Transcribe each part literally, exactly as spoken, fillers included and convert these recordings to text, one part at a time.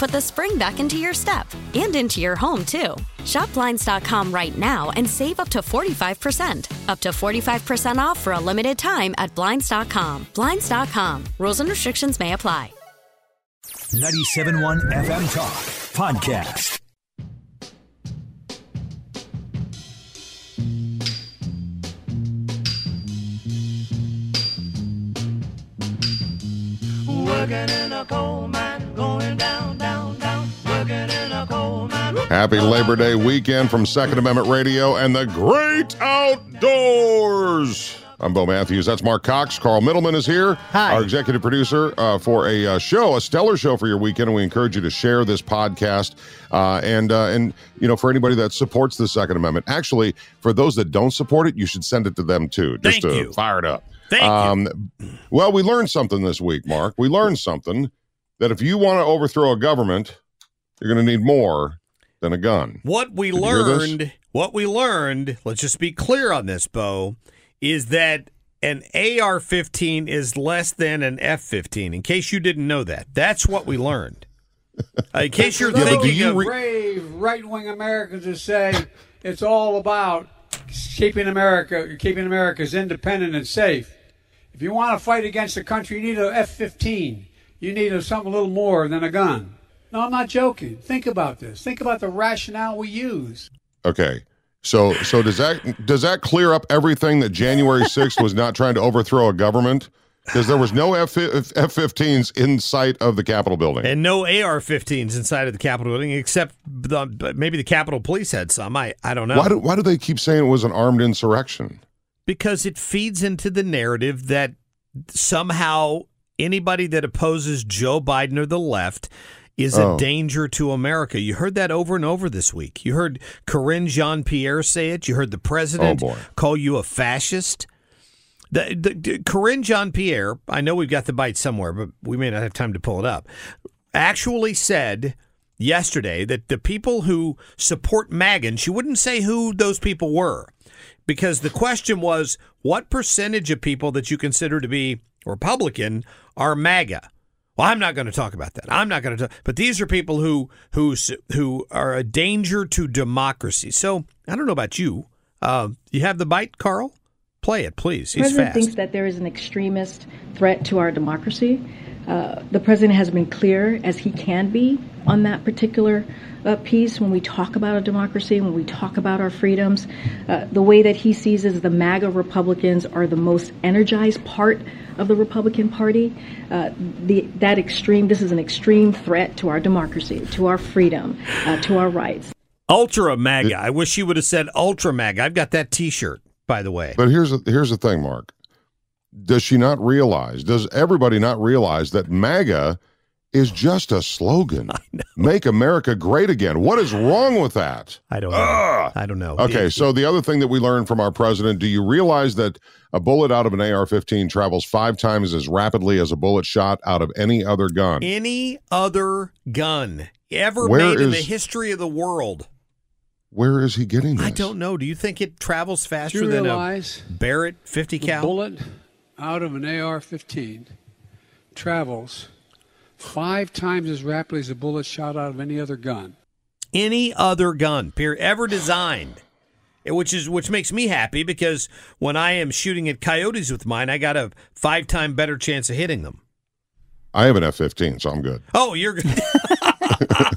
put the spring back into your step. And into your home, too. Shop Blinds dot com right now and save up to forty-five percent. Up to forty-five percent off for a limited time at Blinds dot com. Blinds dot com. Rules and restrictions may apply. ninety-seven point one F M Talk Podcast. Working in a coal mine, going down, down, down. Working in a coal mine. Happy Labor Day weekend from Second Amendment Radio and the Great Outdoors. I'm Bo Matthews. That's Mark Cox. Carl Middleman is here. Hi. Our executive producer uh, for a uh, show, a stellar show for your weekend. And we encourage you to share this podcast. Uh, and, uh, and you know, for anybody that supports the Second Amendment, actually, for those that don't support it, you should send it to them, too. Just Thank to you. Fire it up. Thank um, you. Well, we learned something this week, Mark. We learned something that if you want to overthrow a government, you're going to need more than a gun. What we Did learned, what we learned, let's just be clear on this, Bo, is that an A R fifteen is less than an F fifteen, in case you didn't know that. That's what we learned. Uh, in case you're thinking of... You re- brave right-wing Americans who say it's all about keeping America, keeping America's independent and safe. If you want to fight against the country, you need an F fifteen. You need a, something a little more than a gun. No, I'm not joking. Think about this. Think about the rationale we use. Okay. So so does that does that clear up everything that January sixth was not trying to overthrow a government? Because there was no F fifteens in sight of the Capitol building. And no A R fifteens inside of the Capitol building, except the, maybe the Capitol Police had some. I, I don't know. Why do, why do they keep saying it was an armed insurrection? Because it feeds into the narrative that somehow anybody that opposes Joe Biden or the left is a oh. danger to America. You heard that over and over this week. You heard Corinne Jean-Pierre say it. You heard the president oh call you a fascist. The, the, the, Corinne Jean-Pierre, I know we've got the bite somewhere, but we may not have time to pull it up, actually said yesterday that the people who support MAGA, and she wouldn't say who those people were, because the question was, what percentage of people that you consider to be Republican are MAGA? Well, I'm not going to talk about that. I'm not going to talk. But these are people who who who are a danger to democracy. So I don't know about you. Uh, you have the bite, Carl? Play it, please. He's fast. The president thinks that there is an extremist threat to our democracy. Uh, the president has been clear, as he can be, on that particular uh, piece. When we talk about a democracy, when we talk about our freedoms, uh, the way that he sees is the MAGA Republicans are the most energized part of the Republican Party. Uh, the, that extreme, this is an extreme threat to our democracy, to our freedom, uh, to our rights. Ultra MAGA. I wish he would have said Ultra MAGA. I've got that T-shirt, by the way. But here's here's the thing, Mark. Does she not realize, does everybody not realize that MAGA is just a slogan? Make America great again. What is wrong with that? I don't know. Ugh. I don't know. Okay, so the other thing that we learned from our president, do you realize that a bullet out of an A R fifteen travels five times as rapidly as a bullet shot out of any other gun? Any other gun ever where made is, in the history of the world. Where is he getting this? I don't know. Do you think it travels faster than a Barrett fifty cal? Bullet out of an A R fifteen travels five times as rapidly as a bullet shot out of any other gun. Any other gun ever designed, which is which makes me happy because when I am shooting at coyotes with mine, I got a five-time better chance of hitting them. I have an F fifteen, so I'm good. Oh, you're good. I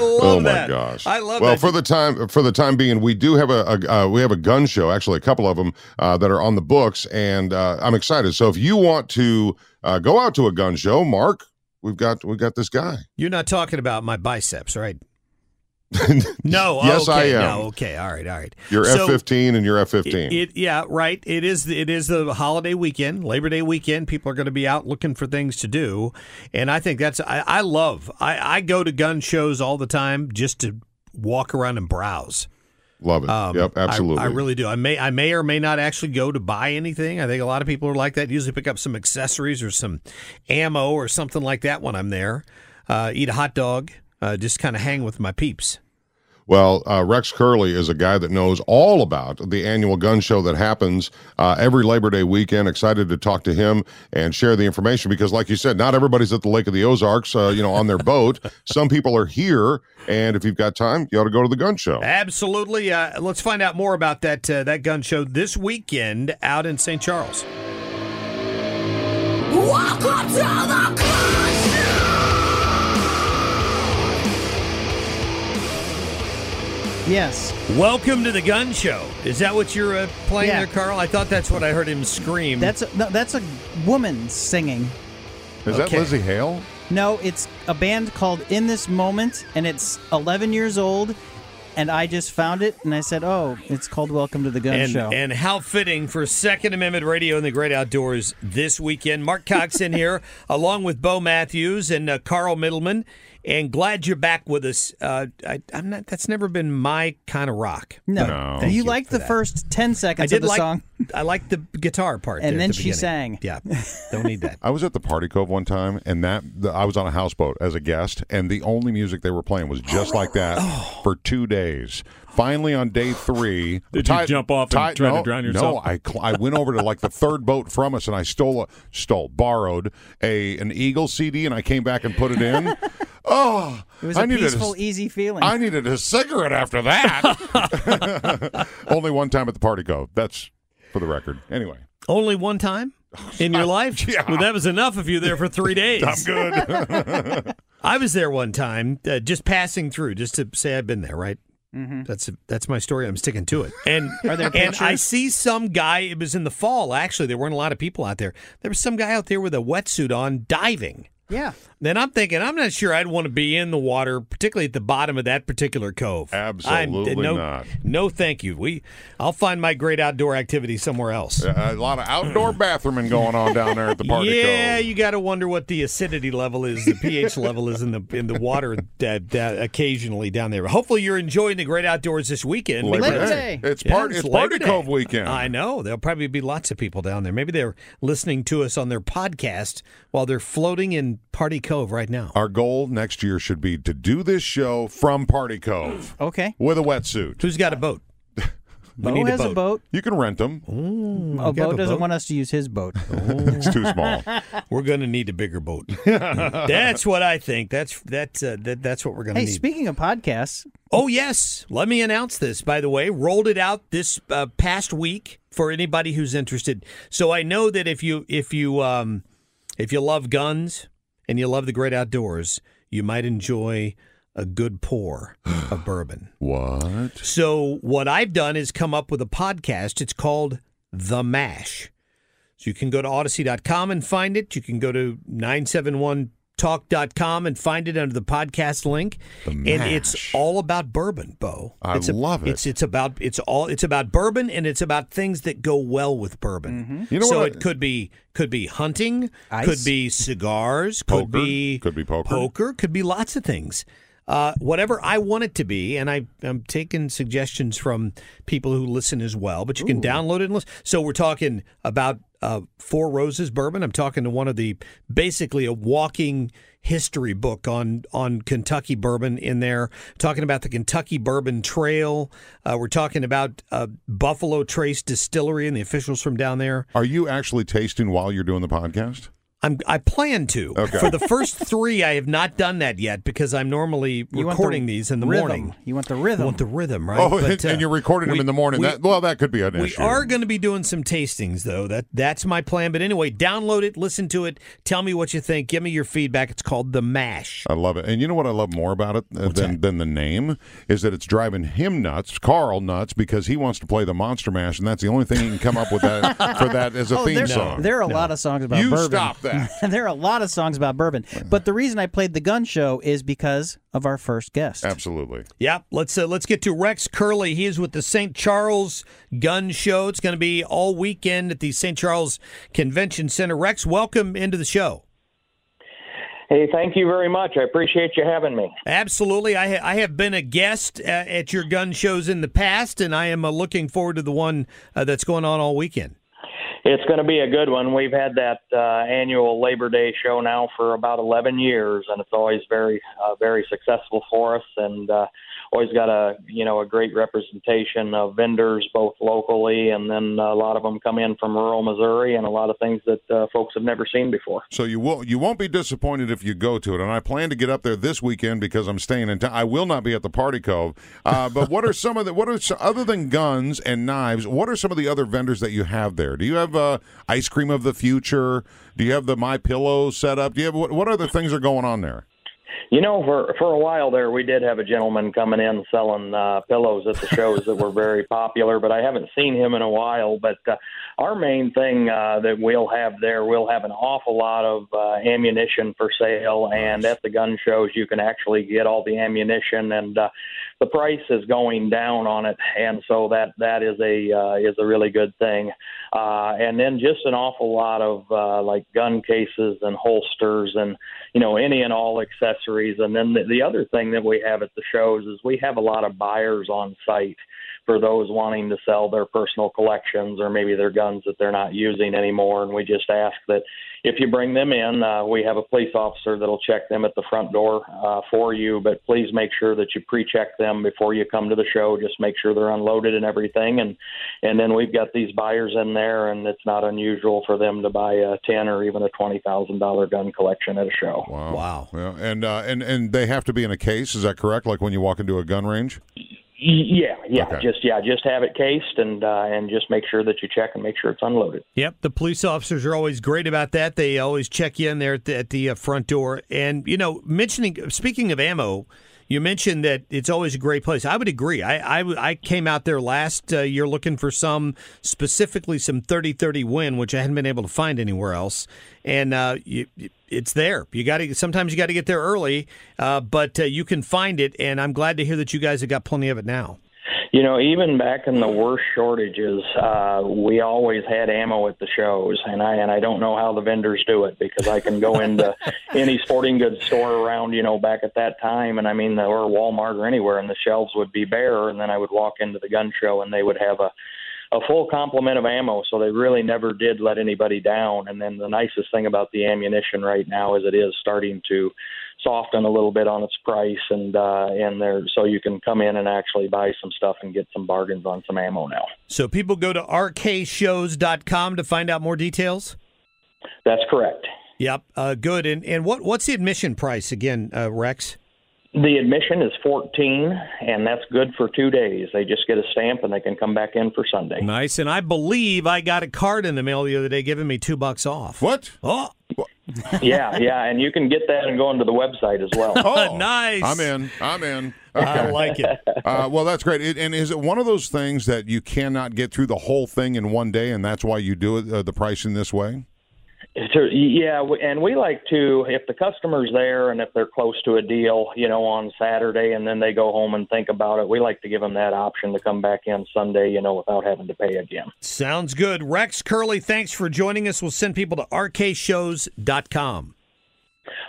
love oh that. Oh my gosh! I love well, that. Well, for the time for the time being, we do have a, a uh, we have a gun show. Actually, a couple of them uh, that are on the books, and uh, I'm excited. So, if you want to uh, go out to a gun show, Mark, we've got we got this guy. You're not talking about my biceps, right? No. Yes, okay, I am. No, okay. All right. All right. Your so, F fifteen and your F fifteen. It, it, yeah. Right. It is. It is the holiday weekend, Labor Day weekend. People are going to be out looking for things to do, and I think that's. I, I love. I, I go to gun shows all the time just to walk around and browse. Love it. Um, yep. Absolutely. I, I really do. I may. I may or may not actually go to buy anything. I think a lot of people are like that. Usually pick up some accessories or some ammo or something like that when I'm there. Uh, eat a hot dog. Uh, just kind of hang with my peeps. Well, uh, Rex Curley is a guy that knows all about the annual gun show that happens uh, every Labor Day weekend. Excited to talk to him and share the information because, like you said, not everybody's at the Lake of the Ozarks, uh, you know, on their boat. Some people are here, and if you've got time, you ought to go to the gun show. Absolutely. Uh, let's find out more about that uh, that gun show this weekend out in Saint Charles. Welcome to the club! Yes. Welcome to the gun show. Is that what you're uh, playing yeah. there, Carl? I thought that's what I heard him scream. That's a, no, that's a woman singing. Is okay. that Lizzie Hale? No, it's a band called In This Moment, and it's eleven years old, and I just found it, and I said, oh, it's called Welcome to the Gun and, Show. And how fitting for Second Amendment Radio and the Great Outdoors this weekend. Mark Cox in here, along with Bo Matthews and uh, Carl Middleman. And glad you're back with us. Uh, I, I'm not. That's never been my kind of rock. No, no. You, you liked the that. first ten seconds I did of the like, song. I liked the guitar part, and there then at the she beginning. sang. Yeah, don't need that. I was at the Party Cove one time, and that the, I was on a houseboat as a guest, and the only music they were playing was just like that oh. for two days. Finally, on day three, did you jump off and tied, try no, to drown yourself? No, I cl- I went over to like the third boat from us, and I stole a, stole borrowed a an Eagle C D, and I came back and put it in. Oh, it was a I peaceful, a, easy feeling. I needed a cigarette after that. Only one time at the Party Cove. That's for the record. Anyway, only one time in your I, life. Yeah. Well, that was enough of you there for three days. I'm good. I was there one time, uh, just passing through, just to say I've been there. Right. Mm-hmm. That's that's my story. I'm sticking to it. And Are there and I see some guy. It was in the fall. Actually, there weren't a lot of people out there. There was some guy out there with a wetsuit on diving. Yeah. Then I'm thinking, I'm not sure I'd want to be in the water, particularly at the bottom of that particular cove. Absolutely no, not. No, thank you. We, I'll find my great outdoor activity somewhere else. Uh, a lot of outdoor bathrooming going on down there at the Party yeah, Cove. Yeah, you got to wonder what the acidity level is, the pH level is in the in the water that, that occasionally down there. Hopefully, you're enjoying the great outdoors this weekend. Labor, Labor Day. Day. It's, yeah, part, it's, it's Party Day. Cove weekend. I know. There'll probably be lots of people down there. Maybe they're listening to us on their podcast while they're floating in Party Cove right now. Our goal next year should be to do this show from Party Cove. Okay. With a wetsuit. Who's got a boat? Bo we need has a boat. a boat. You can rent them. Ooh, oh, Bo doesn't boat? want us to use his boat. Oh. It's too small. We're going to need a bigger boat. That's what I think. That's that's uh, that, that's what we're going to hey, need. Hey, speaking of podcasts. Oh, yes. Let me announce this, by the way. Rolled it out this uh, past week for anybody who's interested. So I know that if you if you um, if you love guns and you love the great outdoors, you might enjoy a good pour of bourbon. What? So what I've done is come up with a podcast. It's called The Mash. So you can go to odyssey dot com and find it. You can go to nine seven one talk dot com and find it under the podcast link. The Mash. And it's all about bourbon, Bo. I it's a, love it. It's it's about it's all it's about bourbon, and it's about things that go well with bourbon. Mm-hmm. You know so what? it could be could be hunting, Ice. could be cigars, poker, could be could be poker. poker, could be lots of things. Uh, whatever I want it to be, and I, I'm taking suggestions from people who listen as well, but you can Ooh. download it and listen. So we're talking about uh, Four Roses bourbon. I'm talking to one of the, basically a walking history book on, on Kentucky bourbon in there. Talking about the Kentucky Bourbon Trail. Uh, we're talking about uh, Buffalo Trace Distillery and the officials from down there. Are you actually tasting while you're doing the podcast? I'm, I plan to. Okay. For the first three, I have not done that yet because I'm normally you recording the these in the rhythm. morning. You want the rhythm. I want the rhythm, right? Oh, but, uh, and you're recording we, them in the morning. We, that, well, that could be an we issue. We are going to be doing some tastings, though. That That's my plan. But anyway, download it, listen to it, tell me what you think, give me your feedback. It's called The Mash. I love it. And you know what I love more about it uh, than, than the name? Is that it's driving him nuts, Carl nuts, because he wants to play the Monster Mash, and that's the only thing he can come up with that for that as a oh, theme there, song. No, there are a no. lot of songs about you bourbon. You stop that. There are a lot of songs about bourbon. But the reason I played the gun show is because of our first guest. Absolutely. Yeah. Let's uh, let's get to Rex Curley. He is with the Saint Charles Gun Show. It's going to be all weekend at the Saint Charles Convention Center. Rex, welcome into the show. Hey, thank you very much. I appreciate you having me. Absolutely. I, ha- I have been a guest uh, at your gun shows in the past, and I am uh, looking forward to the one uh, that's going on all weekend. It's going to be a good one. We've had that uh, annual Labor Day show now for about eleven years, and it's always very, uh, very successful for us, and uh, always got a, you know, a great representation of vendors, both locally, and then a lot of them come in from rural Missouri, and a lot of things that uh, folks have never seen before. So you will, you won't be disappointed if you go to it, and I plan to get up there this weekend because I'm staying in town. I will not be at the Party Cove, uh, but what are some of the, what are some, other than guns and knives, what are some of the other vendors that you have there? Do you have Uh, ice cream of the future? Do you have the My Pillow set up? Do you have what, what other things are going on there? You know, for for a while there, we did have a gentleman coming in selling uh, pillows at the shows that were very popular, but I haven't seen him in a while. But uh, our main thing uh, that we'll have there, we'll have an awful lot of uh, ammunition for sale, and at the gun shows, you can actually get all the ammunition, and uh, the price is going down on it, and so that that is a uh, is a really good thing. Uh, and then just an awful lot of uh, like gun cases and holsters, and you know, any and all accessories. And then the, the other thing that we have at the shows is we have a lot of buyers on site for those wanting to sell their personal collections or maybe their guns that they're not using anymore. And we just ask that if you bring them in, uh, we have a police officer that'll check them at the front door uh, for you. But please make sure that you pre-check them before you come to the show. Just make sure they're unloaded and everything. And, and then we've got these buyers in there, and it's not unusual for them to buy a ten thousand dollars or even a twenty thousand dollars gun collection at a show. Wow. Wow. Yeah. And, uh, and, and they have to be in a case, is that correct? Like when you walk into a gun range? Yeah, yeah, okay. just yeah, just have it cased and uh, and just make sure that you check and make sure it's unloaded. Yep, the police officers are always great about that. They always check you in there at the, at the uh, front door. And you know, mentioning speaking of ammo, you mentioned that it's always a great place. I would agree. I I, I came out there last uh, year looking for some specifically some thirty thirty Win, which I hadn't been able to find anywhere else. And uh, you, you It's there. You got to. Sometimes you got to get there early, uh, but uh, you can find it. And I'm glad to hear that you guys have got plenty of it now. You know, even back in the worst shortages, uh, we always had ammo at the shows, and I and I don't know how the vendors do it because I can go into any sporting goods store around, you know, back at that time, and I mean, or Walmart or anywhere, and the shelves would be bare, and then I would walk into the gun show, and they would have a. a full complement of ammo, so they really never did let anybody down. And then the nicest thing about the ammunition right now is it is starting to soften a little bit on its price, and uh, and there, so you can come in and actually buy some stuff and get some bargains on some ammo now. So people go to r k shows dot com to find out more details? That's correct. Yep, uh, good. And and what what's the admission price again, uh, Rex? The admission is fourteen dollars, and that's good for two days. They just get a stamp, and they can come back in for Sunday. Nice, and I believe I got a card in the mail the other day giving me two bucks off. What? Oh. yeah, yeah, and you can get that and go onto the website as well. Oh, nice. I'm in. I'm in. Okay. I like it. Uh, well, that's great. It, and is it one of those things that you cannot get through the whole thing in one day, and that's why you do it, uh, the pricing this way? Yeah, and we like to, if the customer's there and if they're close to a deal, you know, on Saturday and then they go home and think about it, we like to give them that option to come back in Sunday, you know, without having to pay again. Sounds good. Rex Curley, thanks for joining us. We'll send people to r k shows dot com.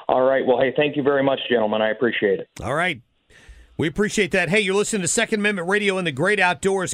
All right. Well, hey, thank you very much, gentlemen. I appreciate it. All right. We appreciate that. Hey, you're listening to Second Amendment Radio in the Great Outdoors.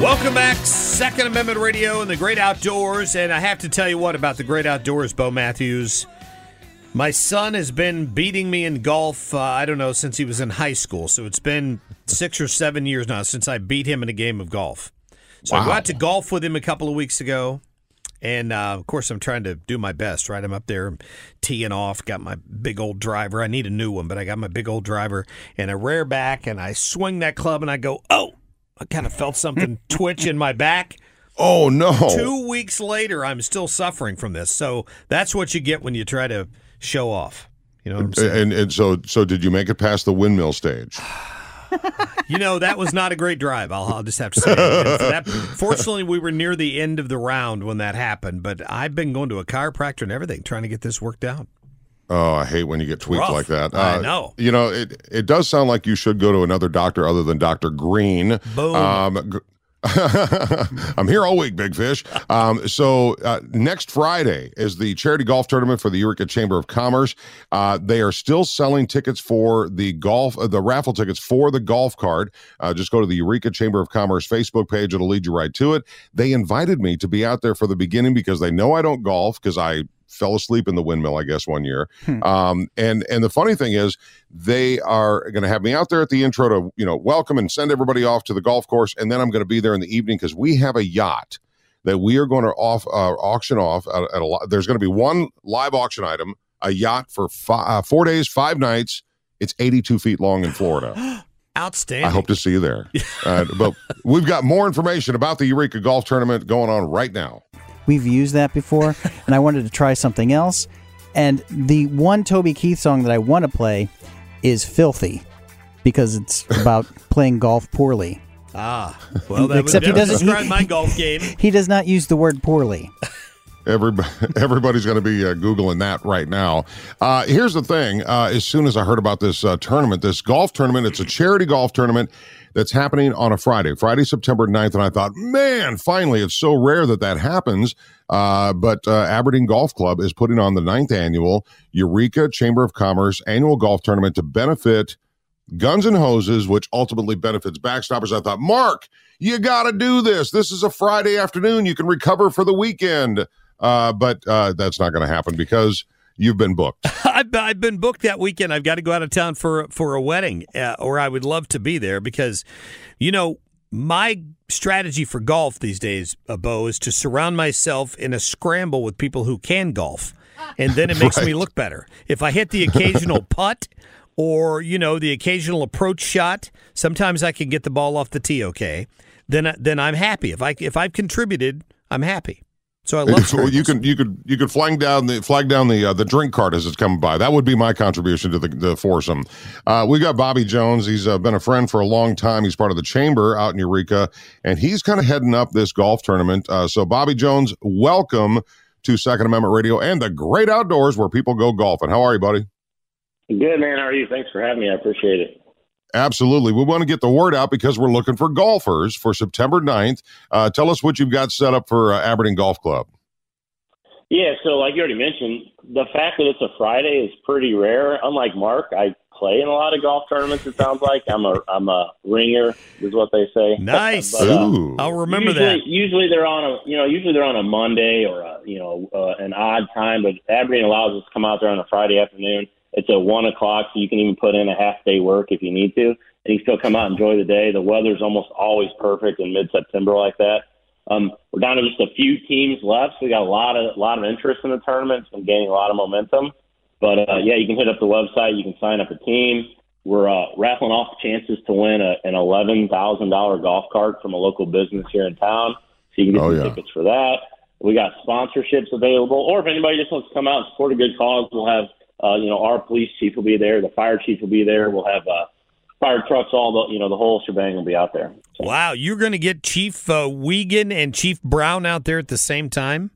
Welcome back, Second Amendment Radio and the Great Outdoors. And I have to tell you what about the Great Outdoors, Bo Matthews. My son has been beating me in golf, uh, I don't know, since he was in high school. So it's been six or seven years now since I beat him in a game of golf. So wow. I got to golf with him a couple of weeks ago. And, uh, of course, I'm trying to do my best, right? I'm up there teeing off, got my big old driver. I need a new one, but I got my big old driver. And I rear back, and I swing that club, and I go, oh! I kind of felt something twitch in my back. Oh, no. Two weeks later, I'm still suffering from this. So that's what you get when you try to show off. You know what I'm saying? And, and so so did you make it past the windmill stage? You know, that was not a great drive. I'll, I'll just have to say that. Fortunately, we were near the end of the round when that happened. But I've been going to a chiropractor and everything, trying to get this worked out. Oh, I hate when you get tweaked like that. Uh, I know. You know, it, it does sound like you should go to another doctor other than Doctor Green. Boom. Um, g- I'm here all week, Big Fish. Um, so uh, next Friday is the charity golf tournament for the Eureka Chamber of Commerce. Uh, they are still selling tickets for the golf, uh, the raffle tickets for the golf cart. Uh, just go to the Eureka Chamber of Commerce Facebook page. It'll lead you right to it. They invited me to be out there for the beginning because they know I don't golf because I fell asleep in the windmill, I guess, one year. Hmm. Um, and and the funny thing is, they are going to have me out there at the intro to, you know, welcome and send everybody off to the golf course. And then I'm going to be there in the evening because we have a yacht that we are going to off uh, auction off. At, at a, there's going to be one live auction item, a yacht for fi- uh, four days, five nights. It's eighty-two feet long in Florida. Outstanding. I hope to see you there. uh, but we've got more information about the Eureka Golf Tournament going on right now. We've used that before, and I wanted to try something else. And the one Toby Keith song that I want to play is Filthy, because it's about playing golf poorly. Ah, well, that Except would he doesn't, describe he, my golf game. He does not use the word poorly. Everybody, everybody's going to be uh, Googling that right now. Uh, here's the thing. Uh, as soon as I heard about this uh, tournament, this golf tournament, it's a charity golf tournament that's happening on a Friday, Friday, September ninth. And I thought, man, finally, it's so rare that that happens. Uh, but uh, Aberdeen Golf Club is putting on the ninth annual Eureka Chamber of Commerce annual golf tournament to benefit Guns and Hoses, which ultimately benefits Backstoppers. I thought, Mark, you got to do this. This is a Friday afternoon. You can recover for the weekend. Uh, but uh, that's not going to happen because you've been booked. I've, I've been booked that weekend. I've got to go out of town for, for a wedding, uh, or I would love to be there because, you know, my strategy for golf these days, Bo, is to surround myself in a scramble with people who can golf, and then it makes right. me look better. If I hit the occasional putt or, you know, the occasional approach shot, sometimes I can get the ball off the tee okay, then then I'm happy. If I if I've contributed, I'm happy. So I love well, you can you could you could flag down the flag down the uh, the drink cart as it's coming by. That would be my contribution to the, the foursome. Uh, we got Bobby Jones. He's uh, been a friend for a long time. He's part of the chamber out in Eureka, and he's kind of heading up this golf tournament. Uh, so Bobby Jones, welcome to Second Amendment Radio and the great outdoors where people go golfing. How are you, buddy? Good, man. How are you? Thanks for having me. I appreciate it. Absolutely. We want to get the word out because we're looking for golfers for September ninth. Uh, tell us what you've got set up for uh, Aberdeen Golf Club. Yeah, so like you already mentioned, the fact that it's a Friday is pretty rare. Unlike Mark, I play in a lot of golf tournaments, it sounds like. I'm a I'm a ringer, is what they say. Nice. but, uh, Ooh. I'll remember usually, that. Usually they're on a, you know, usually they're on a Monday or a, you know, uh, an odd time, but Aberdeen allows us to come out there on a Friday afternoon. It's at one o'clock, so you can even put in a half-day work if you need to, and you still come out and enjoy the day. The weather's almost always perfect in mid-September like that. Um, we're down to just a few teams left, so we got a lot of lot of interest in the tournament. It's been gaining a lot of momentum. But, uh, yeah, you can hit up the website. You can sign up a team. We're uh, raffling off chances to win a, an eleven thousand dollars golf cart from a local business here in town, so you can get oh, some yeah. tickets for that. We got sponsorships available, or if anybody just wants to come out and support a good cause, we'll have – Uh, you know, our police chief will be there. The fire chief will be there. We'll have uh, fire trucks. All the you know, the whole shebang will be out there. So. Wow, you're going to get Chief uh, Wiegand and Chief Brown out there at the same time?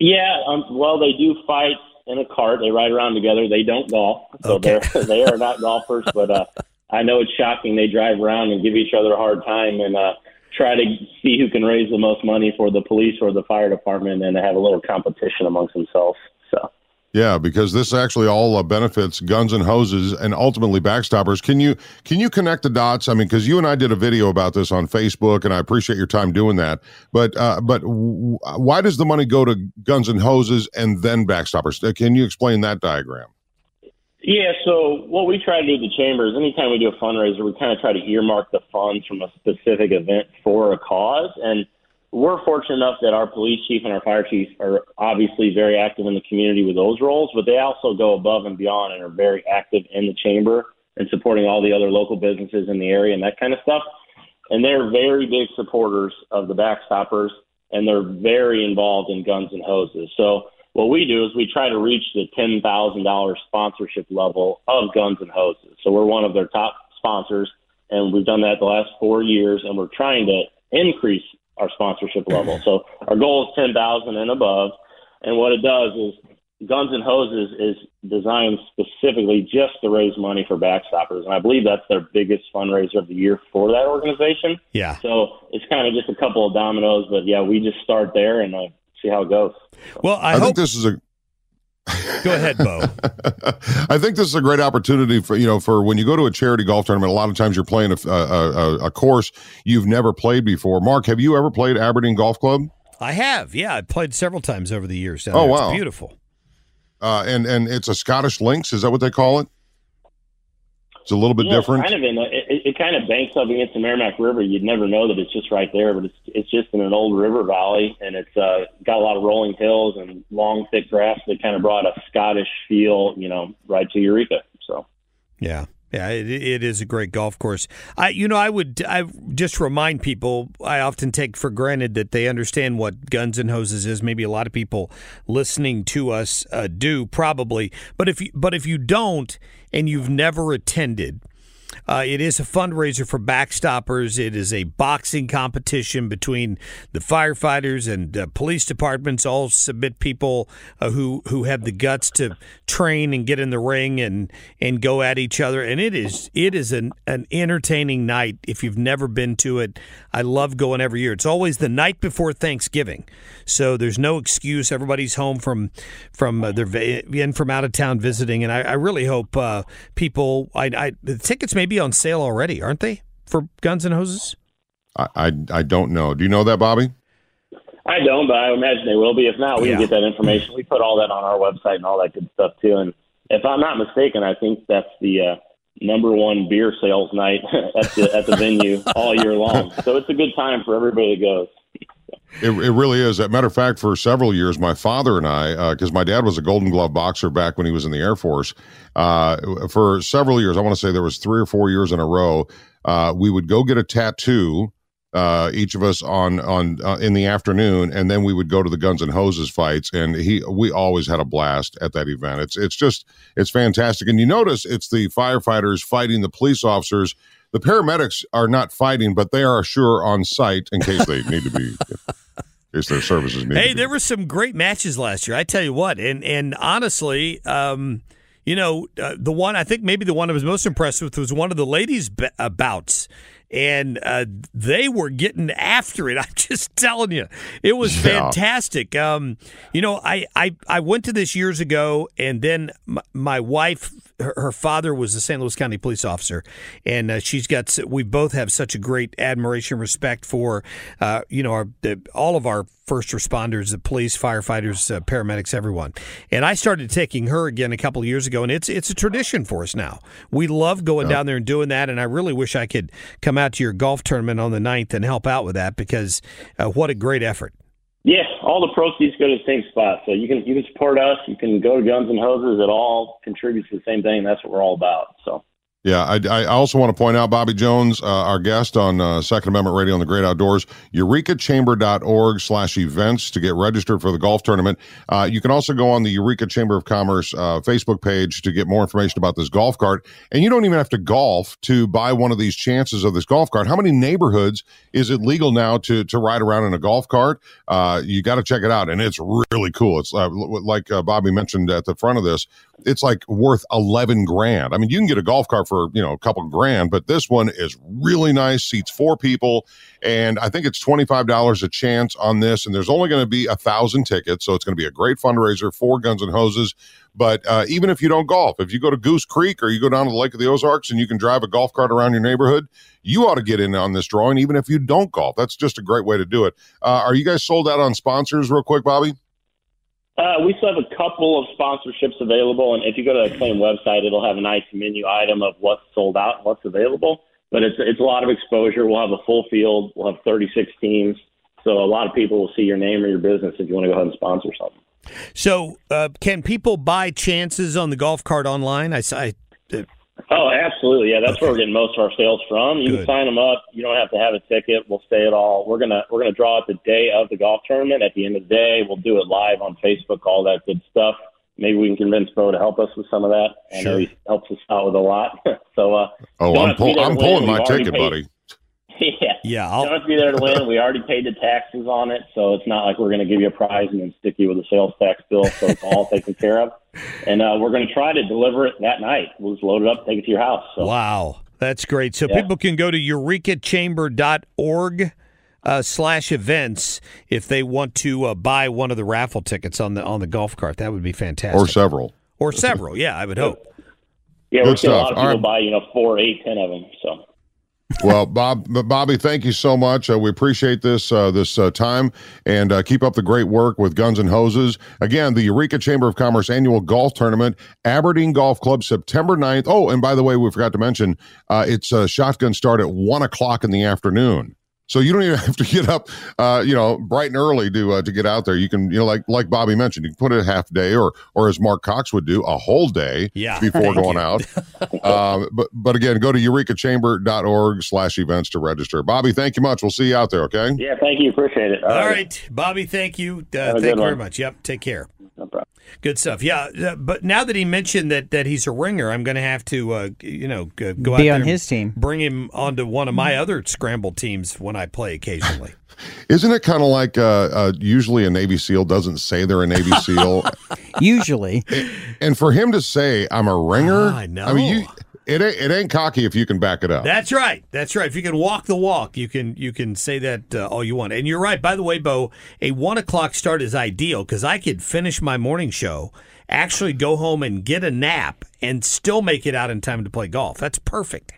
Yeah. Um, well, they do fight in a cart. They ride around together. They don't golf, so okay. they're they are not golfers. But uh, I know it's shocking. They drive around and give each other a hard time and uh, try to see who can raise the most money for the police or the fire department, and have a little competition amongst themselves. So. Yeah, because this actually all uh, benefits Guns and Hoses and ultimately Backstoppers. Can you can you connect the dots? I mean, because you and I did a video about this on Facebook, and I appreciate your time doing that. But uh, but w- why does the money go to Guns and Hoses and then Backstoppers? Can you explain that diagram? Yeah, so what we try to do at the chamber is anytime we do a fundraiser, we kind of try to earmark the funds from a specific event for a cause, and we're fortunate enough that our police chief and our fire chief are obviously very active in the community with those roles, but they also go above and beyond and are very active in the chamber and supporting all the other local businesses in the area and that kind of stuff. And they're very big supporters of the Backstoppers, and they're very involved in Guns and Hoses. So what we do is we try to reach the ten thousand dollars sponsorship level of Guns and Hoses. So we're one of their top sponsors, and we've done that the last four years, and we're trying to increase our sponsorship level. So our goal is ten thousand and above. And what it does is Guns and Hoses is designed specifically just to raise money for Backstoppers. And I believe that's their biggest fundraiser of the year for that organization. Yeah. So it's kind of just a couple of dominoes, but yeah, we just start there and uh, see how it goes. So. Well, I, I hope- think this is a, Go ahead, Bo. I think this is a great opportunity for, you know, for when you go to a charity golf tournament, a lot of times you're playing a, a, a course you've never played before. Mark, have you ever played Aberdeen Golf Club? I have, yeah. I played several times over the years down there. Oh, wow. It's beautiful. Uh, and, and it's a Scottish links, is that what they call it? It's a little bit yeah, different. Kind of in a, it, it kind of banks up against the Merrimack River. You'd never know that it's just right there, but it's it's just in an old river valley, and it's uh, got a lot of rolling hills and long, thick grass that kind of brought a Scottish feel, you know, right to Eureka. So, yeah, yeah, it, it is a great golf course. I, you know, I would I just remind people. I often take for granted that they understand what Guns and Hoses is. Maybe a lot of people listening to us uh, do probably, but if you, but if you don't. And you've never attended. Uh, it is a fundraiser for Backstoppers. It is a boxing competition between the firefighters and uh, police departments. All submit people uh, who who have the guts to train and get in the ring and and go at each other. And it is it is an an entertaining night. If you've never been to it, I love going every year. It's always the night before Thanksgiving, so there's no excuse. Everybody's home from from uh, they're in from out of town visiting, and I, I really hope uh, people. I, I the tickets may be on sale already, aren't they, for Guns and Hoses? I, I I don't know. Do you know that, Bobby? I don't, but I imagine they will be. If not, we yeah. can get that information. We put all that on our website and all that good stuff, too. And if I'm not mistaken, I think that's the uh, number one beer sales night at the at the venue all year long. So it's a good time for everybody that goes. It, it really is. As a matter of fact, for several years, my father and I, because uh, my dad was a Golden Glove boxer back when he was in the Air Force, uh, for several years, I want to say there was three or four years in a row, uh, we would go get a tattoo, uh, each of us on on uh, in the afternoon, and then we would go to the Guns and Hoses fights, and he we always had a blast at that event. It's it's just it's fantastic, and you notice it's the firefighters fighting the police officers. The paramedics are not fighting, but they are sure on site in case they need to be. In case their services need. Hey, to there be. were some great matches last year. I tell you what, and and honestly, um, you know, uh, the one I think maybe the one I was most impressed with was one of the ladies' b- uh, bouts. And uh, they were getting after it. I'm just telling you, it was fantastic. Yeah. Um, you know, I, I, I went to this years ago, and then my, my wife, her, her father was a Saint Louis County police officer, and uh, she's got. We both have such a great admiration, respect for, uh, you know, our the, all of our first responders, the police, firefighters, uh, paramedics, everyone. And I started taking her again a couple of years ago, and it's it's a tradition for us now. We love going yeah. down there and doing that, and I really wish I could come out to your golf tournament on the ninth and help out with that, because uh, what a great effort. Yeah, all the proceeds go to the same spot, so you can you can support us, you can go to Guns and Hoses, it all contributes to the same thing, and that's what we're all about. So yeah, I, I also want to point out Bobby Jones, uh, our guest on uh, Second Amendment Radio on the Great Outdoors, eureka chamber dot org slash events to get registered for the golf tournament. Uh, you can also go on the Eureka Chamber of Commerce uh, Facebook page to get more information about this golf cart. And you don't even have to golf to buy one of these chances of this golf cart. How many neighborhoods is it legal now to to ride around in a golf cart? Uh, you got to check it out, and it's really cool. It's uh, like uh, Bobby mentioned at the front of this, it's like worth eleven grand. I mean, you can get a golf cart for, you know, a couple grand, but this one is really nice, seats four people, and I think it's twenty-five dollars a chance on this, and there's only going to be a thousand tickets, so it's going to be a great fundraiser for Guns and Hoses. But uh, even if you don't golf, if you go to Goose Creek or you go down to the Lake of the Ozarks and you can drive a golf cart around your neighborhood, you ought to get in on this drawing, even if you don't golf. That's just a great way to do it. Uh, are you guys sold out on sponsors real quick, Bobby? Uh, we still have a couple of sponsorships available, and if you go to the Acclaim website, it'll have a nice menu item of what's sold out and what's available. But it's it's a lot of exposure. We'll have a full field. We'll have thirty-six teams. So a lot of people will see your name or your business if you want to go ahead and sponsor something. So uh, can people buy chances on the golf cart online? I, I uh, Oh, absolutely. Yeah, that's okay. Where we're getting most of our sales from. You Good. Can sign them up. You don't have to have a ticket. We'll stay at all. We're gonna we're gonna draw it the day of the golf tournament. At the end of the day, we'll do it live on Facebook. All that good stuff. Maybe we can convince Bo to help us with some of that. I sure. know he helps us out with a lot. so, uh, oh, I'm, pull, I'm pulling We've my ticket, paid. buddy. yeah, yeah. I'll... Don't have to be there to win. We already paid the taxes on it, so it's not like we're going to give you a prize and then stick you with a sales tax bill. So it's all taken care of. And uh, we're going to try to deliver it that night. We'll just load it up, take it to your house. So. Wow, that's great. So yeah. people can go to eureka chamber dot org uh, slash events if they want to uh, buy one of the raffle tickets on the on the golf cart. That would be fantastic. Or several. Or several, yeah, I would hope. Yeah, we're seeing a lot of people right. buy, you know, four, eight, ten of them, so... Well, Bob, Bobby, thank you so much. Uh, we appreciate this uh, this uh, time, and uh, keep up the great work with Guns and Hoses. Again, the Eureka Chamber of Commerce Annual Golf Tournament, Aberdeen Golf Club, September ninth. Oh, and by the way, we forgot to mention, uh, it's a shotgun start at one o'clock in the afternoon. So you don't even have to get up, uh, you know, bright and early to uh, to get out there. You can, you know, like like Bobby mentioned, you can put it a half day, or or as Mark Cox would do, a whole day yeah, before going you. out. uh, but but again, go to eureka chamber dot org slash events to register. Bobby, thank you much. We'll see you out there. Okay. Yeah, thank you. Appreciate it. All, All right. right, Bobby, thank you. Uh, thank you very much. Yep. Take care. No problem. Good stuff. Yeah, but now that he mentioned that that he's a ringer, I'm going to have to, uh, you know, go out be on there his team, bring him onto one of my other scramble teams when I play occasionally. Isn't it kind of like uh, uh, usually a Navy SEAL doesn't say they're a Navy SEAL? Usually, and, and for him to say I'm a ringer, ah, I know. I mean, you, it ain't, it ain't cocky if you can back it up. That's right. That's right. If you can walk the walk, you can you can say that uh, all you want. And you're right. By the way, Bo, a one o'clock start is ideal because I could finish my morning show, actually go home and get a nap, and still make it out in time to play golf. That's perfect.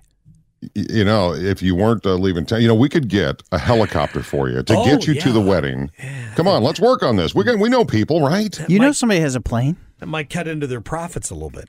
you know, if you weren't uh, leaving town, you know, we could get a helicopter for you to oh, get you yeah. to the wedding. Yeah. Come on, let's work on this. We can, we know people, right? That you might, know somebody has a plane. That might cut into their profits a little bit.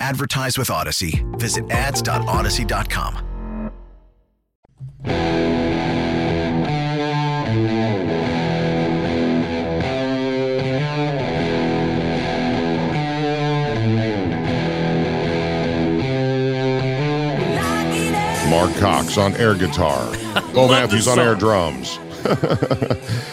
Advertise with Odyssey. Visit ads dot odyssey dot com. Mark Cox on air guitar. Bo Matthews on air drums.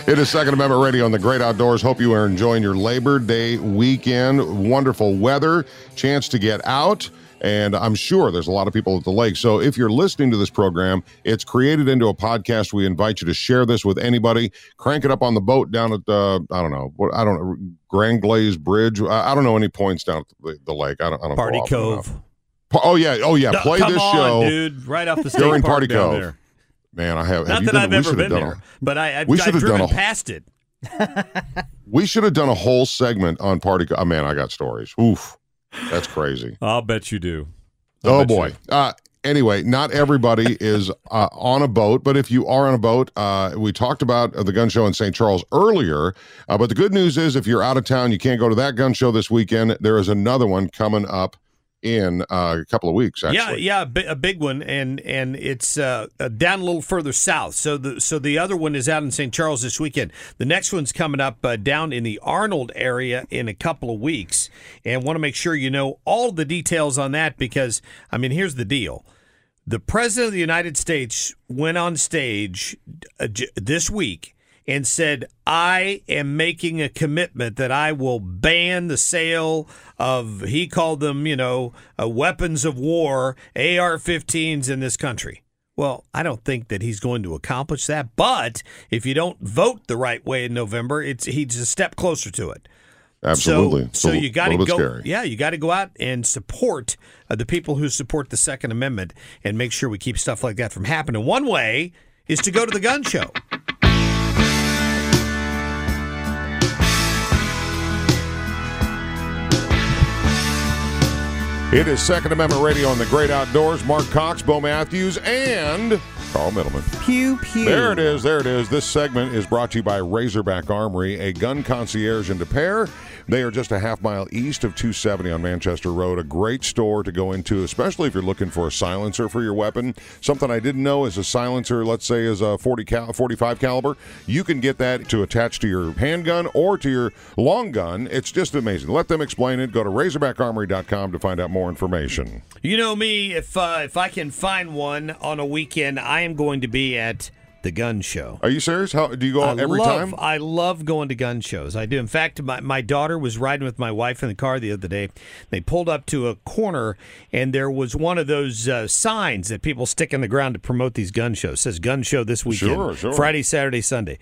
It is Second Amendment Radio on the Great Outdoors. Hope you are enjoying your Labor Day weekend. Wonderful weather, chance to get out, and I'm sure there's a lot of people at the lake. So if you're listening to this program, it's created into a podcast. We invite you to share this with anybody. Crank it up on the boat down at, uh, I don't know, I don't know, Grand Glaze Bridge. I don't know any points down at the, the lake. I don't, I don't Party Cove. Enough. Oh, yeah. Oh, yeah. Play Come this on, show. Dude. Right off the state park Party down Cove. There. Man, I have. Not have that I've ever been there, a, but I, I've, I've driven a, past it. We should have done a whole segment on Party Cove. Oh, man, I got stories. Oof. That's crazy. I'll bet you do. I'll oh, boy. Uh, anyway, not everybody is uh, on a boat, but if you are on a boat, uh, we talked about the gun show in Saint Charles earlier, uh, but the good news is if you're out of town, you can't go to that gun show this weekend. There is another one coming up in uh, a couple of weeks, actually. Yeah, yeah, b- a big one, and and it's uh, down a little further south. So the so the other one is out in Saint Charles this weekend. The next one's coming up uh, down in the Arnold area in a couple of weeks, and want to make sure you know all the details on that because, I mean, here's the deal. The President of the United States went on stage uh, j- this week and said, I am making a commitment that I will ban the sale of, he called them, you know, uh, weapons of war, A R fifteens in this country. Well, I don't think that he's going to accomplish that, but if you don't vote the right way in November, it's he's a step closer to it. Absolutely. So, so you got to go. Scary. Yeah, you got to go out and support uh, the people who support the Second Amendment and make sure we keep stuff like that from happening. One way is to go to the gun show. It is Second Amendment Radio on the Great Outdoors. Mark Cox, Bo Matthews, and Carl Middleman. Pew, pew. There it is, there it is. This segment is brought to you by Razorback Armory, a gun concierge and repair. They are just a half mile east of two seventy on Manchester Road. A great store to go into, especially if you're looking for a silencer for your weapon. Something I didn't know is a silencer, let's say, is a forty cal- forty-five caliber. You can get that to attach to your handgun or to your long gun. It's just amazing. Let them explain it. Go to razorback armory dot com to find out more information. You know me, if uh, if I can find one on a weekend, I am going to be at the gun show. Are you serious? How do you go out every love, time? I love going to gun shows. I do. In fact, my, my daughter was riding with my wife in the car the other day. They pulled up to a corner, and there was one of those uh, signs that people stick in the ground to promote these gun shows. It says gun show this weekend. Sure, sure. Friday, Saturday, Sunday.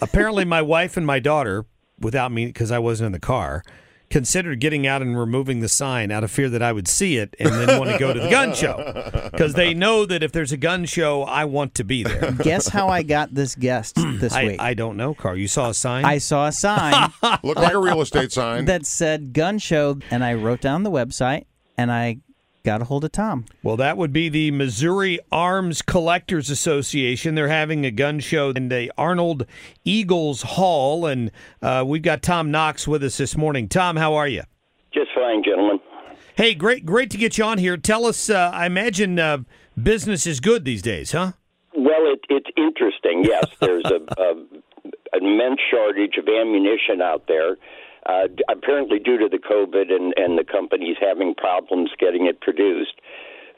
Apparently, my wife and my daughter, without me, because I wasn't in the car, considered getting out and removing the sign out of fear that I would see it and then want to go to the gun show. Because they know that if there's a gun show, I want to be there. Guess how I got this guest this I, week. I don't know, Carl. You saw a sign? I saw a sign. Looked like a real estate sign. That said gun show, and I wrote down the website, and I got a hold of Tom. Well, that would be the Missouri Arms Collectors Association. They're having a gun show in the Arnold Eagles Hall, and uh, we've got Tom Knox with us this morning. Tom, how are you? Just fine, gentlemen. Hey, great great to get you on here. Tell us, uh, I imagine uh, business is good these days, huh? Well, it, it's interesting. Yes, there's a, a, an immense shortage of ammunition out there, uh, apparently due to the COVID and, and the companies having problems getting it produced.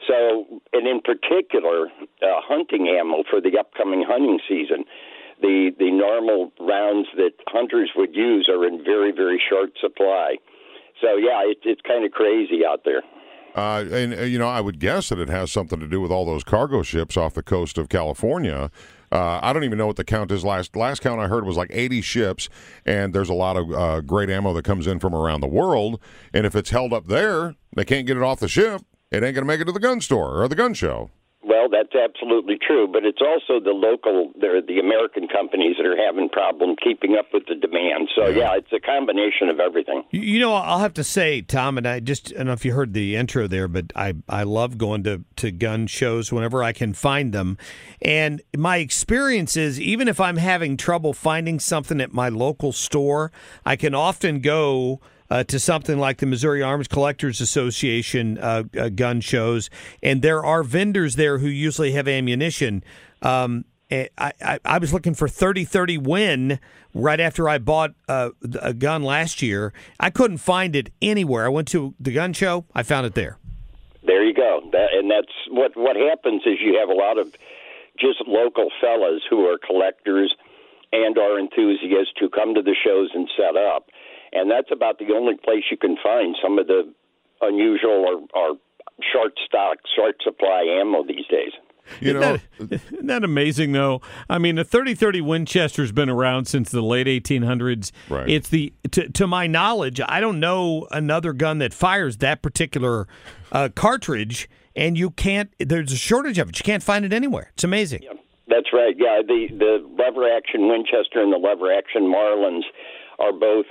So, and in particular, uh, hunting ammo for the upcoming hunting season. The, the normal rounds that hunters would use are in very, very short supply. So, yeah, it, it's kind of crazy out there. Uh, and, you know, I would guess that it has something to do with all those cargo ships off the coast of California. Uh, I don't even know what the count is. Last last count I heard was like eighty ships, and there's a lot of uh, great ammo that comes in from around the world. And if it's held up there, they can't get it off the ship, it ain't going to make it to the gun store or the gun show. Well, that's absolutely true, but it's also the local, the American companies that are having problems keeping up with the demand. So, yeah, it's a combination of everything. You know, I'll have to say, Tom, and I just, I don't know if you heard the intro there, but I, I love going to, to gun shows whenever I can find them. And my experience is, even if I'm having trouble finding something at my local store, I can often go Uh, to something like the Missouri Arms Collectors Association uh, uh, gun shows, and there are vendors there who usually have ammunition. Um, I, I, I was looking for thirty thirty Win right after I bought uh, a gun last year. I couldn't find it anywhere. I went to the gun show. I found it there. There you go. That, and that's what, what happens is you have a lot of just local fellas who are collectors and are enthusiasts who come to the shows and set up. And that's about the only place you can find some of the unusual or, or short stock, short supply ammo these days. You know, isn't that, isn't that amazing, though? I mean, the thirty thirty Winchester's been around since the late eighteen hundreds. Right. It's the to, to my knowledge, I don't know another gun that fires that particular uh, cartridge, and you can't. There's a shortage of it. You can't find it anywhere. It's amazing. Yeah, that's right. Yeah, the the lever action Winchester and the lever action Marlins are both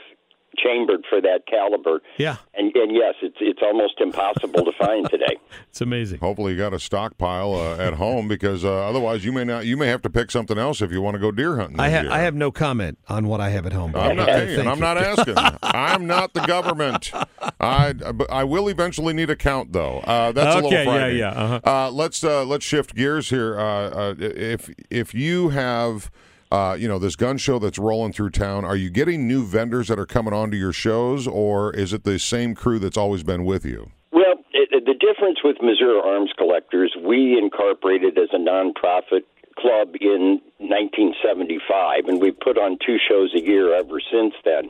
chambered for that caliber. Yeah. And, and yes, it's it's almost impossible to find today. It's amazing. Hopefully you got a stockpile uh, at home, because uh, otherwise you may not you may have to pick something else if you want to go deer hunting. I, ha- I have no comment on what I have at home. I'm not, hey, and I'm not asking. I'm not the government. I I will eventually need a count, though. Uh, that's okay, a little frightening. Yeah, yeah. Uh-huh. Uh, let's uh, let's shift gears here. Uh, uh, if if you have Uh, you know, this gun show that's rolling through town, are you getting new vendors that are coming onto your shows, or is it the same crew that's always been with you? Well, it, it, the difference with Missouri Arms Collectors, we incorporated as a nonprofit club in nineteen seventy-five, and we've put on two shows a year ever since then.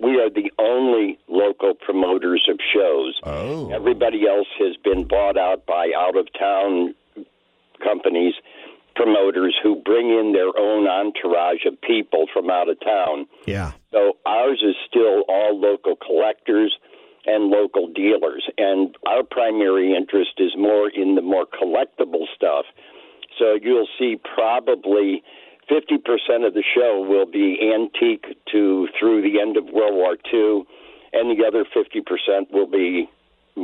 We are the only local promoters of shows. Oh. Everybody else has been bought out by out-of-town companies, promoters who bring in their own entourage of people from out of town. Yeah. So ours is still all local collectors and local dealers, and our primary interest is more in the more collectible stuff. So you'll see probably fifty percent of the show will be antique to through the end of World War Two, and the other fifty percent will be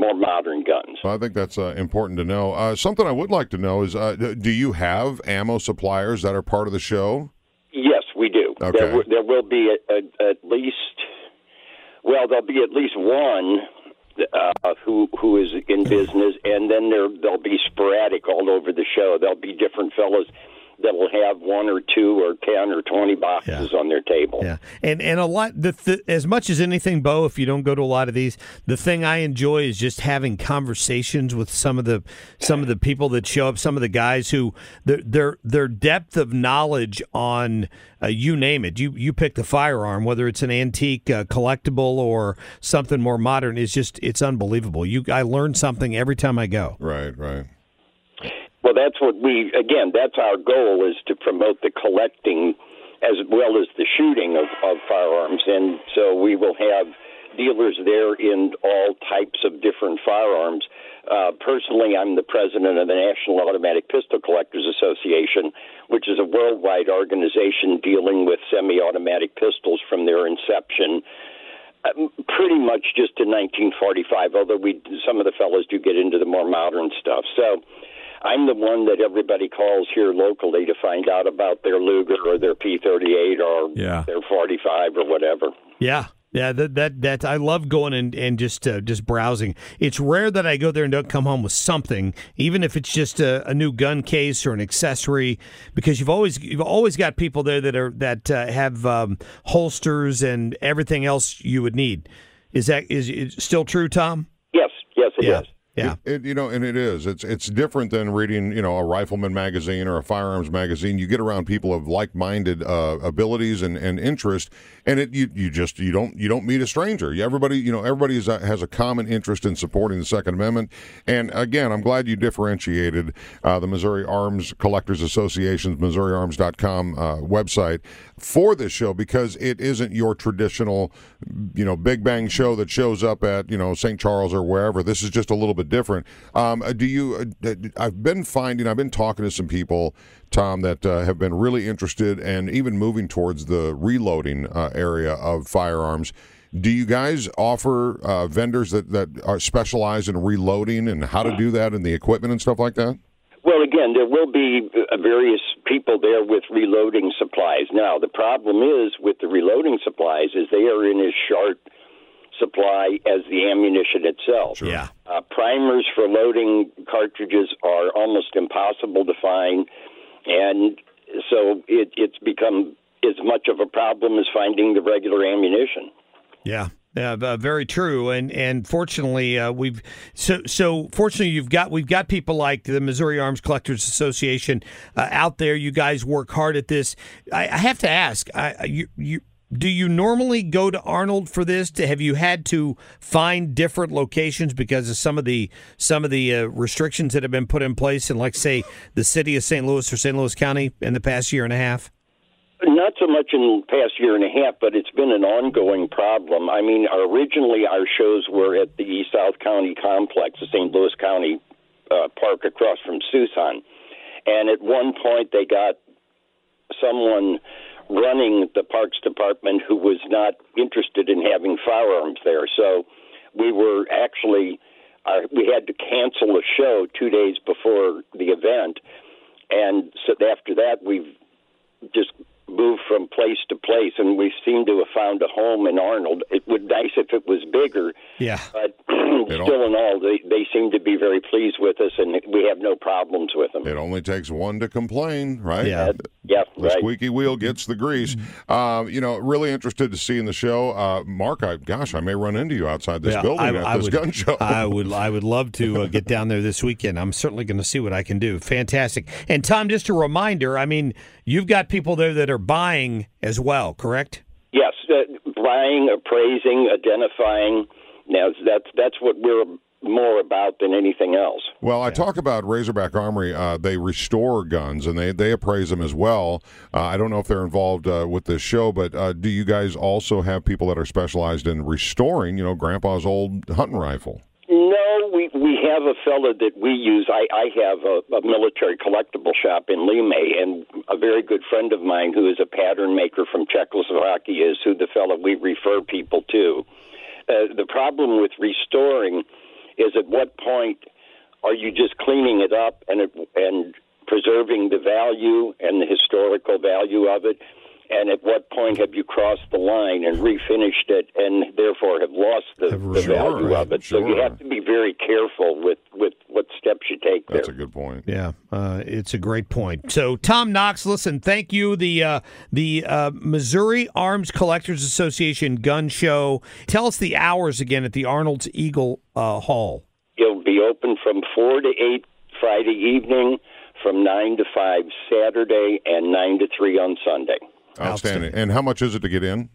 more modern guns. Well, I think that's uh, important to know. Uh, something I would like to know is, uh, do you have ammo suppliers that are part of the show? Yes, we do. Okay. There, w- there will be a, a, at least, well, there'll be at least one uh, who who is in business, and then there they'll be sporadic all over the show. There'll be different fellas that will have one or two or ten or twenty boxes yeah. on their table. Yeah, and and a lot, the, the, as much as anything, Bo, if you don't go to a lot of these, the thing I enjoy is just having conversations with some of the some of the people that show up, some of the guys who, their their, their depth of knowledge on, uh, you name it, you, you pick the firearm, whether it's an antique uh, collectible or something more modern, is just, it's unbelievable. You, I learn something every time I go. Right, right. Well, that's what we, again, that's our goal, is to promote the collecting as well as the shooting of, of firearms. And so we will have dealers there in all types of different firearms. Uh, personally, I'm the president of the National Automatic Pistol Collectors Association, which is a worldwide organization dealing with semi-automatic pistols from their inception, pretty much just in nineteen forty-five, although we some of the fellows do get into the more modern stuff. So I'm the one that everybody calls here locally to find out about their Luger or their P thirty-eight or yeah. their forty-five or whatever. Yeah, Yeah, that that that I love going and and just uh, just browsing. It's rare that I go there and don't come home with something, even if it's just a, a new gun case or an accessory, because you've always you've always got people there that are that uh, have um, holsters and everything else you would need. Is that is it still true, Tom? Yes, yes, it yeah. is. Yeah, it, it, you know, and it is. It's it's different than reading, you know, a rifleman magazine or a firearms magazine. You get around people of like-minded uh, abilities and, and interest, and it you, you just you don't you don't meet a stranger. You, everybody you know everybody is, uh, has a common interest in supporting the Second Amendment. And again, I'm glad you differentiated uh, the Missouri Arms Collectors Association's Missouri Arms dot com uh, website for this show, because it isn't your traditional, you know, Big Bang show that shows up at you know Saint Charles or wherever. This is just a little bit different. Um, do you? Uh, I've been finding, I've been talking to some people, Tom, that uh, have been really interested and even moving towards the reloading uh, area of firearms. Do you guys offer uh, vendors that, that are specialized in reloading and how to do that and the equipment and stuff like that? Well, again, there will be various people there with reloading supplies. Now, the problem is with the reloading supplies is they are in a short supply as the ammunition itself. Sure. Yeah. Uh, primers for loading cartridges are almost impossible to find, and so it, it's become as much of a problem as finding the regular ammunition. Yeah. Yeah, uh, very true, and and fortunately uh, we've so so fortunately you've got we've got people like the Missouri Arms Collectors Association uh, out there. You guys work hard at this. I, I have to ask, I, you you. Do you normally go to Arnold for this? Have you had to find different locations because of some of the some of the uh, restrictions that have been put in place in, like, say, the city of Saint Louis or Saint Louis County in the past year and a half? Not so much in the past year and a half, but it's been an ongoing problem. I mean, originally our shows were at the South County Complex, the Saint Louis County uh, Park across from Tucson. And at one point they got someone running the Parks Department who was not interested in having firearms there. So we were actually, uh, we had to cancel a show two days before the event. And so after that, we've just moved from place to place, and we seem to have found a home in Arnold. It would be nice if it was bigger. Yeah. But still in all, they, they seem to be very pleased with us, and we have no problems with them. It only takes one to complain, right? Yeah. The, yeah, the right. squeaky wheel gets the grease. Mm-hmm. Uh, you know, really interested to see in the show. Uh, Mark, I, gosh, I may run into you outside this yeah, building I, at I this would, gun show. I would, I would love to uh, get down there this weekend. I'm certainly going to see what I can do. Fantastic. And, Tom, just a reminder, I mean, you've got people there that are buying as well, correct? Yes, uh, buying, appraising, identifying. Now that's that's what we're more about than anything else. Well, I yeah. talk about Razorback Armory. Uh, they restore guns and they, they appraise them as well. Uh, I don't know if they're involved uh, with this show, but uh, do you guys also have people that are specialized in restoring, you know, Grandpa's old hunting rifle? No, we we have a fellow that we use. I, I have a, a military collectible shop in Lime, and a very good friend of mine who is a pattern maker from Czechoslovakia is who the fellow we refer people to. Uh, the problem with restoring is at what point are you just cleaning it up and, it, and preserving the value and the historical value of it, and at what point have you crossed the line and refinished it and therefore have lost the, the sure, value right. of it? Sure. So you have to be very careful with, with what steps you take there. That's a good point. Yeah, uh, it's a great point. So, Tom Knox, listen, thank you. The uh, the uh, Missouri Arms Collectors Association Gun Show. Tell us the hours again at the Arnold's Eagle uh, Hall. It'll be open from four to eight Friday evening, from nine to five Saturday, and nine to three on Sunday. Outstanding. Outstanding. And how much is it to get in?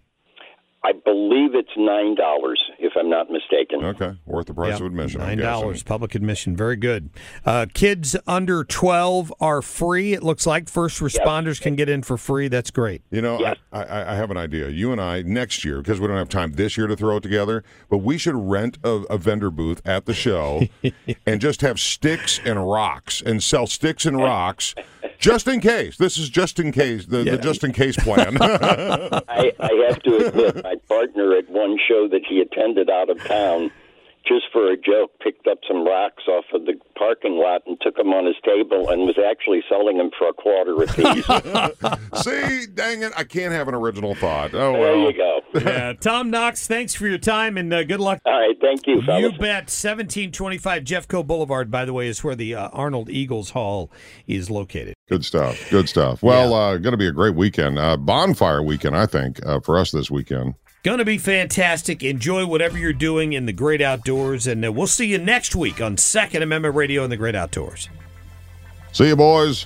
I believe it's nine dollars, if I'm not mistaken. Okay. Worth the price yep. of admission. nine dollars, public admission. Very good. Uh, kids under twelve are free, it looks like. First responders yep. can get in for free. That's great. You know, yep. I, I, I have an idea. You and I, next year, because we don't have time this year to throw it together, but we should rent a, a vendor booth at the show and just have sticks and rocks and sell sticks and rocks. Just in case. This is just in case, the, yeah. the just in case plan. I, I have to admit, my partner at one show that he attended out of town, just for a joke, picked up some rocks off of the parking lot and took them on his table and was actually selling them for a quarter apiece. See, dang it, I can't have an original thought. Oh, well. There you go. Yeah, Tom Knox, thanks for your time, and uh, good luck. All right, thank you, fellas. You bet. seventeen twenty-five Jeffco Boulevard, by the way, is where the uh, Arnold Eagles Hall is located. Good stuff, good stuff. Well, yeah. uh, going to be a great weekend. Uh, bonfire weekend, I think, uh, for us this weekend. Going to be fantastic. Enjoy whatever you're doing in the great outdoors, and uh, we'll see you next week on Second Amendment Radio and the Great Outdoors. See you, boys.